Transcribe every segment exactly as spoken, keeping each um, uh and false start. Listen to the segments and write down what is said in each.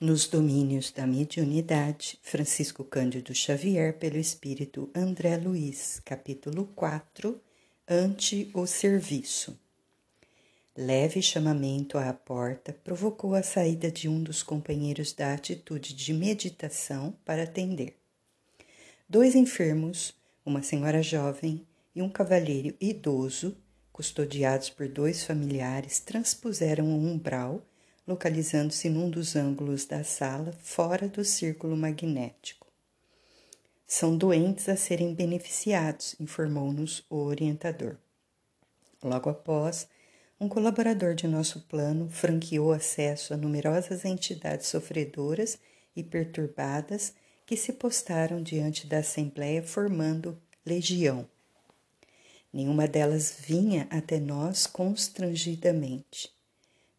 nos domínios da mediunidade, Francisco Cândido Xavier, pelo espírito André Luiz, capítulo quatro, Ante o Serviço. Leve chamamento à porta provocou a saída de um dos companheiros da atitude de meditação para atender. Dois enfermos, uma senhora jovem e um cavalheiro idoso, custodiados por dois familiares, transpuseram o umbral, localizando-se num dos ângulos da sala, fora do círculo magnético. São doentes a serem beneficiados, informou-nos o orientador. Logo após, um colaborador de nosso plano franqueou acesso a numerosas entidades sofredoras e perturbadas que se postaram diante da Assembleia formando legião. Nenhuma delas vinha até nós constrangidamente.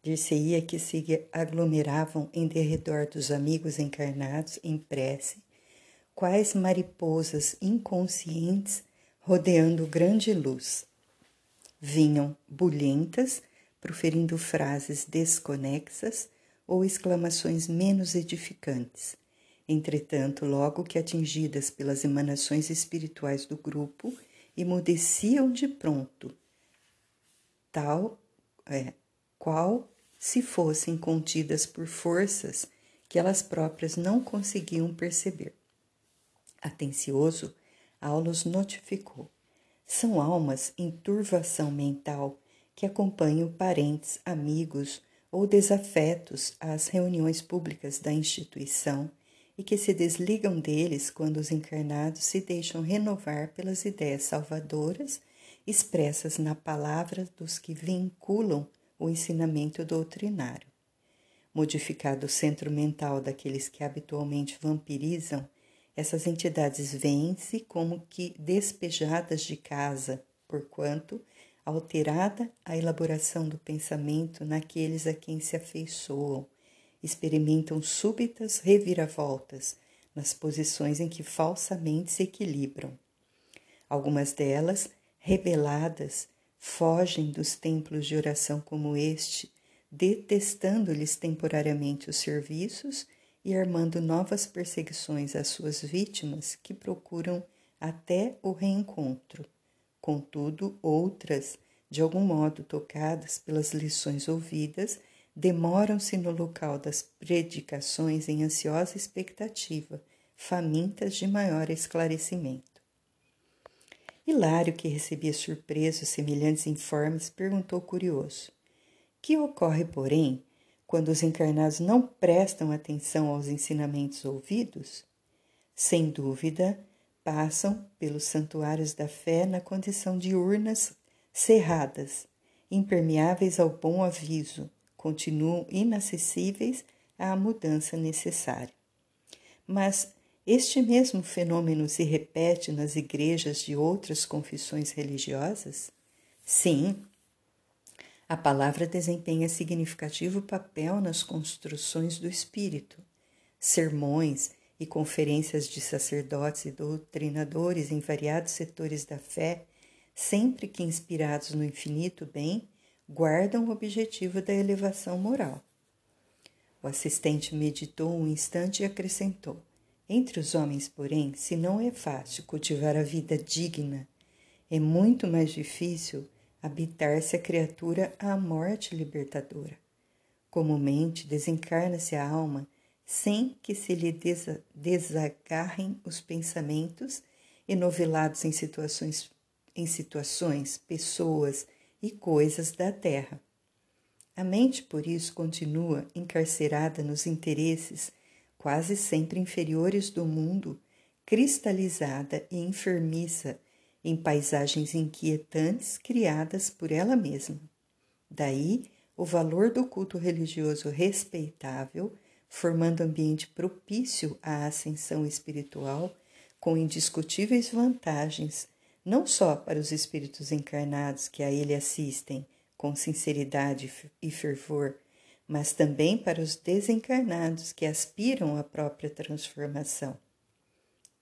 Dir-se-ia que se aglomeravam em derredor dos amigos encarnados em prece, quais mariposas inconscientes rodeando grande luz. Vinham bulhentas, proferindo frases desconexas ou exclamações menos edificantes. Entretanto, logo que atingidas pelas emanações espirituais do grupo, emudeciam de pronto, tal é, qual se fossem contidas por forças que elas próprias não conseguiam perceber. Atencioso, Aulos notificou. São almas em turvação mental que acompanham parentes, amigos ou desafetos às reuniões públicas da instituição e que se desligam deles quando os encarnados se deixam renovar pelas ideias salvadoras expressas na palavra dos que vinculam o ensinamento doutrinário. Modificado o centro mental daqueles que habitualmente vampirizam, essas entidades veem-se como que despejadas de casa, porquanto alterada a elaboração do pensamento naqueles a quem se afeiçoam, experimentam súbitas reviravoltas nas posições em que falsamente se equilibram. Algumas delas, rebeladas, fogem dos templos de oração como este, detestando-lhes temporariamente os serviços e armando novas perseguições às suas vítimas que procuram até o reencontro. Contudo, outras, de algum modo tocadas pelas lições ouvidas, demoram-se no local das predicações em ansiosa expectativa, famintas de maior esclarecimento. Hilário, que recebia surpreso semelhantes informes, perguntou curioso: que ocorre, porém, quando os encarnados não prestam atenção aos ensinamentos ouvidos? Sem dúvida, passam pelos santuários da fé na condição de urnas cerradas, impermeáveis ao bom aviso, continuam inacessíveis à mudança necessária. Mas este mesmo fenômeno se repete nas igrejas de outras confissões religiosas? Sim. A palavra desempenha significativo papel nas construções do espírito. Sermões e conferências de sacerdotes e doutrinadores em variados setores da fé, sempre que inspirados no infinito bem, guardam o objetivo da elevação moral. O assistente meditou um instante e acrescentou: entre os homens, porém, se não é fácil cultivar a vida digna, é muito mais difícil habitar-se a criatura à morte libertadora. Comumente desencarna-se a alma sem que se lhe desa- desagarrem os pensamentos, enovelados em situações, em situações, pessoas e coisas da terra. A mente, por isso, continua encarcerada nos interesses quase sempre inferiores do mundo, cristalizada e enfermiça em paisagens inquietantes criadas por ela mesma. Daí, o valor do culto religioso respeitável, formando ambiente propício à ascensão espiritual, com indiscutíveis vantagens, não só para os espíritos encarnados que a ele assistem com sinceridade e fervor, mas também para os desencarnados que aspiram à própria transformação.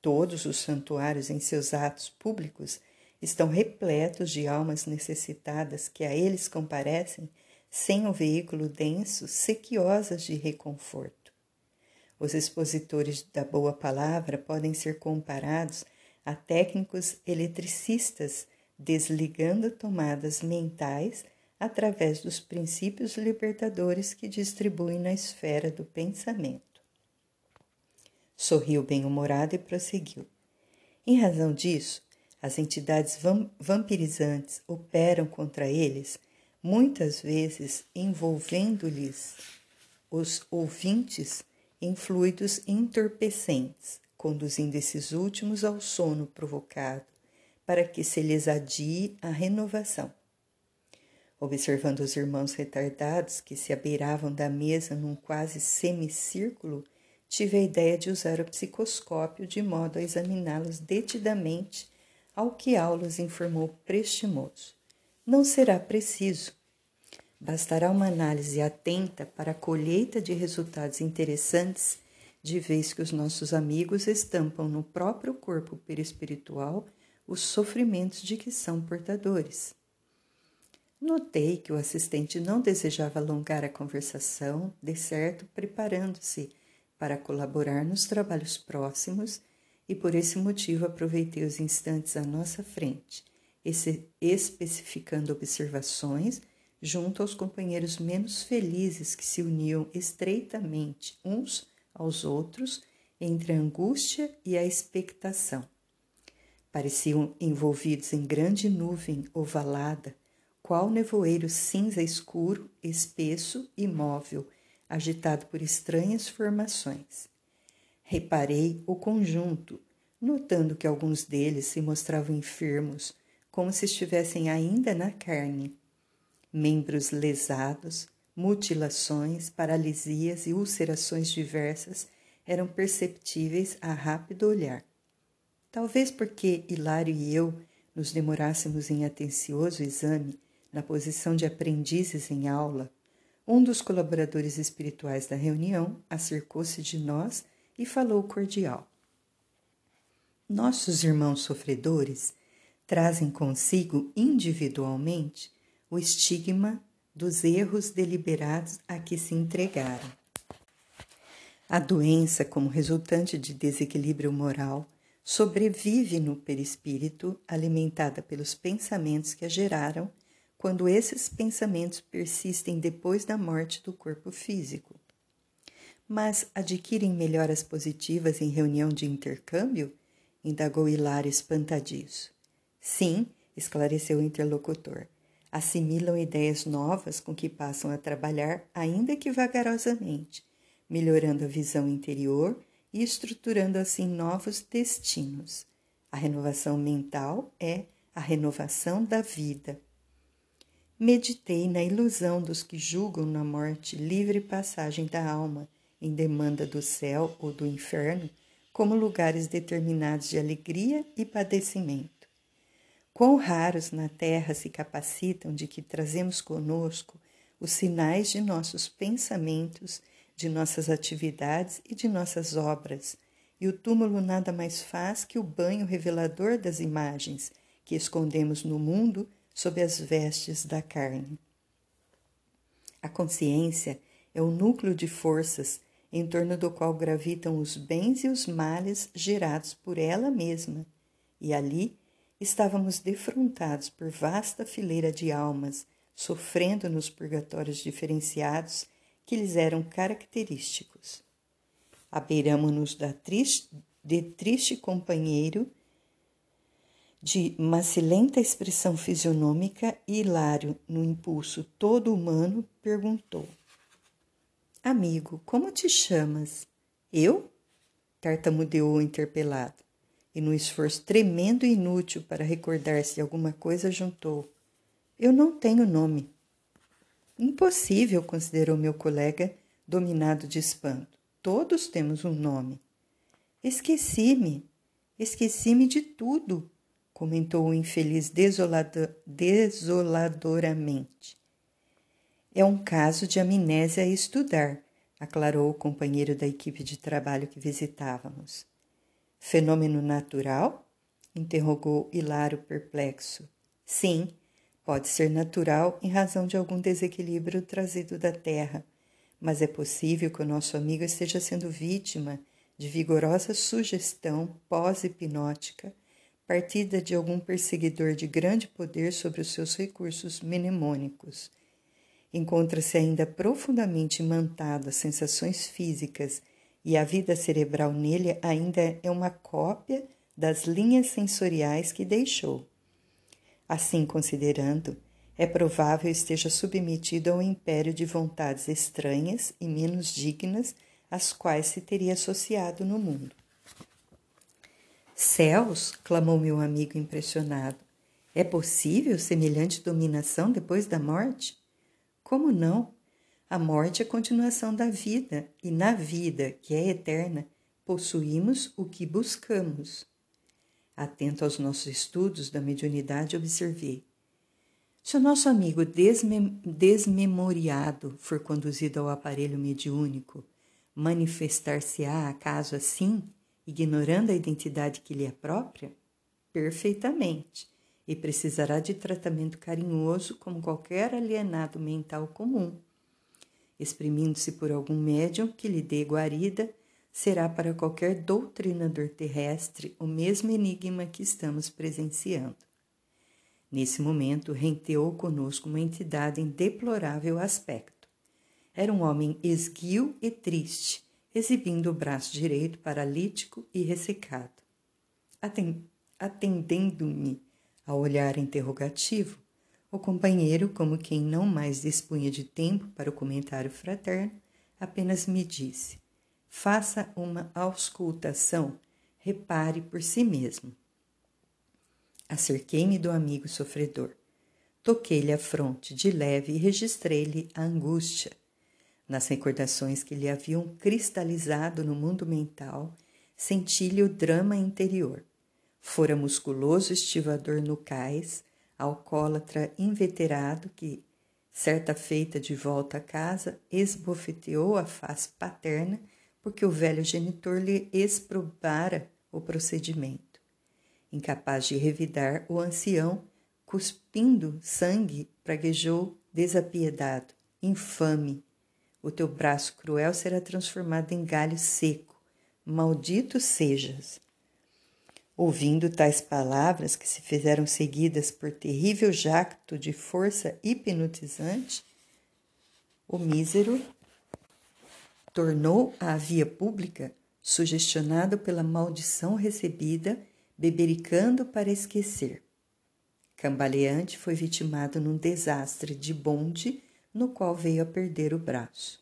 Todos os santuários em seus atos públicos estão repletos de almas necessitadas que a eles comparecem sem o veículo denso, sequiosas de reconforto. Os expositores da boa palavra podem ser comparados a técnicos eletricistas, desligando tomadas mentais através dos princípios libertadores que distribuem na esfera do pensamento. Sorriu bem-humorado e prosseguiu. Em razão disso, as entidades vampirizantes operam contra eles, muitas vezes envolvendo-lhes os ouvintes em fluidos entorpecentes, conduzindo esses últimos ao sono provocado, para que se lhes adie a renovação. Observando os irmãos retardados que se abeiravam da mesa num quase semicírculo, tive a ideia de usar o psicoscópio de modo a examiná-los detidamente, ao que Aulos informou prestimoso. Não será preciso. Bastará uma análise atenta para a colheita de resultados interessantes, de vez que os nossos amigos estampam no próprio corpo perispiritual os sofrimentos de que são portadores. Notei que o assistente não desejava alongar a conversação, de certo preparando-se para colaborar nos trabalhos próximos, e por esse motivo aproveitei os instantes à nossa frente, especificando observações junto aos companheiros menos felizes que se uniam estreitamente uns aos outros entre a angústia e a expectação. Pareciam envolvidos em grande nuvem ovalada, qual nevoeiro cinza escuro, espesso e móvel, agitado por estranhas formações. Reparei o conjunto, notando que alguns deles se mostravam enfermos, como se estivessem ainda na carne. Membros lesados, mutilações, paralisias e ulcerações diversas eram perceptíveis a rápido olhar. Talvez porque Hilário e eu nos demorássemos em atencioso exame, na posição de aprendizes em aula, um dos colaboradores espirituais da reunião acercou-se de nós e falou cordial. Nossos irmãos sofredores trazem consigo individualmente o estigma dos erros deliberados a que se entregaram. A doença, como resultante de desequilíbrio moral, sobrevive no perispírito, alimentada pelos pensamentos que a geraram, quando esses pensamentos persistem depois da morte do corpo físico. Mas adquirem melhoras positivas em reunião de intercâmbio? Indagou Hilário espantadiço. Sim, esclareceu o interlocutor. Assimilam ideias novas com que passam a trabalhar, ainda que vagarosamente, melhorando a visão interior e estruturando assim novos destinos. A renovação mental é a renovação da vida. Meditei na ilusão dos que julgam na morte livre passagem da alma, em demanda do céu ou do inferno, como lugares determinados de alegria e padecimento. Quão raros na terra se capacitam de que trazemos conosco os sinais de nossos pensamentos, de nossas atividades e de nossas obras, e o túmulo nada mais faz que o banho revelador das imagens que escondemos no mundo sob as vestes da carne. A consciência é o núcleo de forças em torno do qual gravitam os bens e os males gerados por ela mesma, e ali estávamos defrontados por vasta fileira de almas, sofrendo nos purgatórios diferenciados que lhes eram característicos. Abeiramo-nos da triste, de triste companheiro, de macilenta expressão fisionômica, e Hilário, no impulso todo humano, perguntou. Amigo, como te chamas? Eu? Tartamudeou o interpelado, e num esforço tremendo e inútil para recordar-se de alguma coisa, juntou. Eu não tenho nome. Impossível, considerou meu colega, dominado de espanto. Todos temos um nome. Esqueci-me, esqueci-me de tudo, comentou o infeliz desolado, desoladoramente. É um caso de amnésia a estudar, aclarou o companheiro da equipe de trabalho que visitávamos. Fenômeno natural? Interrogou Hilário perplexo. Sim. Pode ser natural em razão de algum desequilíbrio trazido da terra, mas é possível que o nosso amigo esteja sendo vítima de vigorosa sugestão pós-hipnótica, partida de algum perseguidor de grande poder sobre os seus recursos mnemônicos. Encontra-se ainda profundamente imantado às sensações físicas e a vida cerebral nele ainda é uma cópia das linhas sensoriais que deixou. Assim considerando, é provável esteja submetido ao império de vontades estranhas e menos dignas às quais se teria associado no mundo. Céus, clamou meu amigo impressionado, é possível semelhante dominação depois da morte? Como não? A morte é a continuação da vida, e na vida, que é eterna, possuímos o que buscamos. Atento aos nossos estudos da mediunidade, observei. Se o nosso amigo desmem- desmemoriado for conduzido ao aparelho mediúnico, manifestar-se-á acaso assim, ignorando a identidade que lhe é própria? Perfeitamente, e precisará de tratamento carinhoso como qualquer alienado mental comum. Exprimindo-se por algum médium que lhe dê guarida, será para qualquer doutrinador terrestre o mesmo enigma que estamos presenciando. Nesse momento, renteou conosco uma entidade em deplorável aspecto. Era um homem esguio e triste, exibindo o braço direito paralítico e ressecado. Atendendo-me ao olhar interrogativo, o companheiro, como quem não mais dispunha de tempo para o comentário fraterno, apenas me disse: faça uma auscultação, repare por si mesmo. Acerquei-me do amigo sofredor. Toquei-lhe a fronte de leve e registrei-lhe a angústia. Nas recordações que lhe haviam cristalizado no mundo mental, senti-lhe o drama interior. Fora musculoso estivador no cais, alcoólatra inveterado que, certa feita de volta a casa, esbofeteou a face paterna porque o velho genitor lhe exprobara o procedimento. Incapaz de revidar, o ancião, cuspindo sangue, praguejou desapiedado: infame! O teu braço cruel será transformado em galho seco. Maldito sejas! Ouvindo tais palavras, que se fizeram seguidas por terrível jacto de força hipnotizante, o mísero tornou à via pública, sugestionado pela maldição recebida, bebericando para esquecer. Cambaleante, foi vitimado num desastre de bonde no qual veio a perder o braço.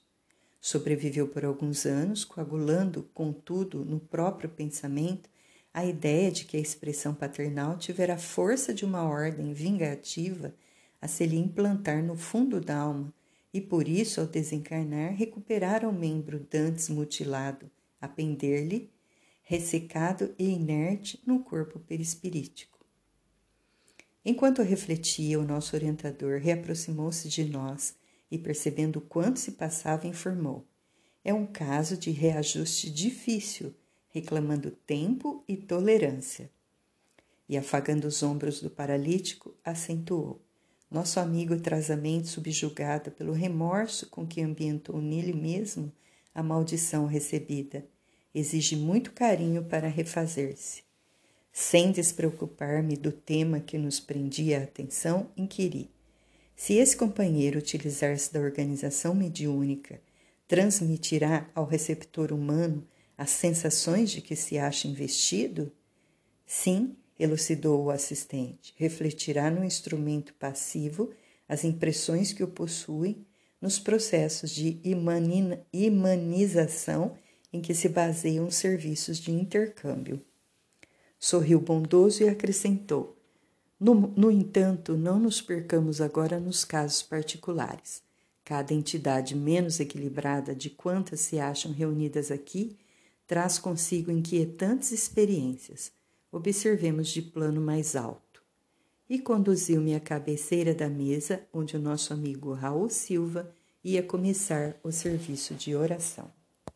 Sobreviveu por alguns anos, coagulando, contudo, no próprio pensamento, a ideia de que a expressão paternal tivera a força de uma ordem vingativa a se lhe implantar no fundo da alma e, por isso, ao desencarnar, recuperara o membro dantes mutilado, a pender-lhe, ressecado e inerte, no corpo perispirítico. Enquanto refletia, o nosso orientador reaproximou-se de nós e, percebendo quanto se passava, informou: é um caso de reajuste difícil, reclamando tempo e tolerância. E, afagando os ombros do paralítico, acentuou: nosso amigo traz a mente subjugada pelo remorso com que ambientou nele mesmo a maldição recebida. Exige muito carinho para refazer-se. Sem despreocupar-me do tema que nos prendia a atenção, inquiri: se esse companheiro utilizar-se da organização mediúnica, transmitirá ao receptor humano as sensações de que se acha investido? Sim, elucidou o assistente, refletirá no instrumento passivo as impressões que o possuem nos processos de imanização em que se baseiam os serviços de intercâmbio. Sorriu bondoso e acrescentou: No, no entanto, não nos percamos agora nos casos particulares. Cada entidade menos equilibrada de quantas se acham reunidas aqui traz consigo inquietantes experiências. Observemos de plano mais alto. E conduziu-me à cabeceira da mesa, onde o nosso amigo Raul Silva ia começar o serviço de oração.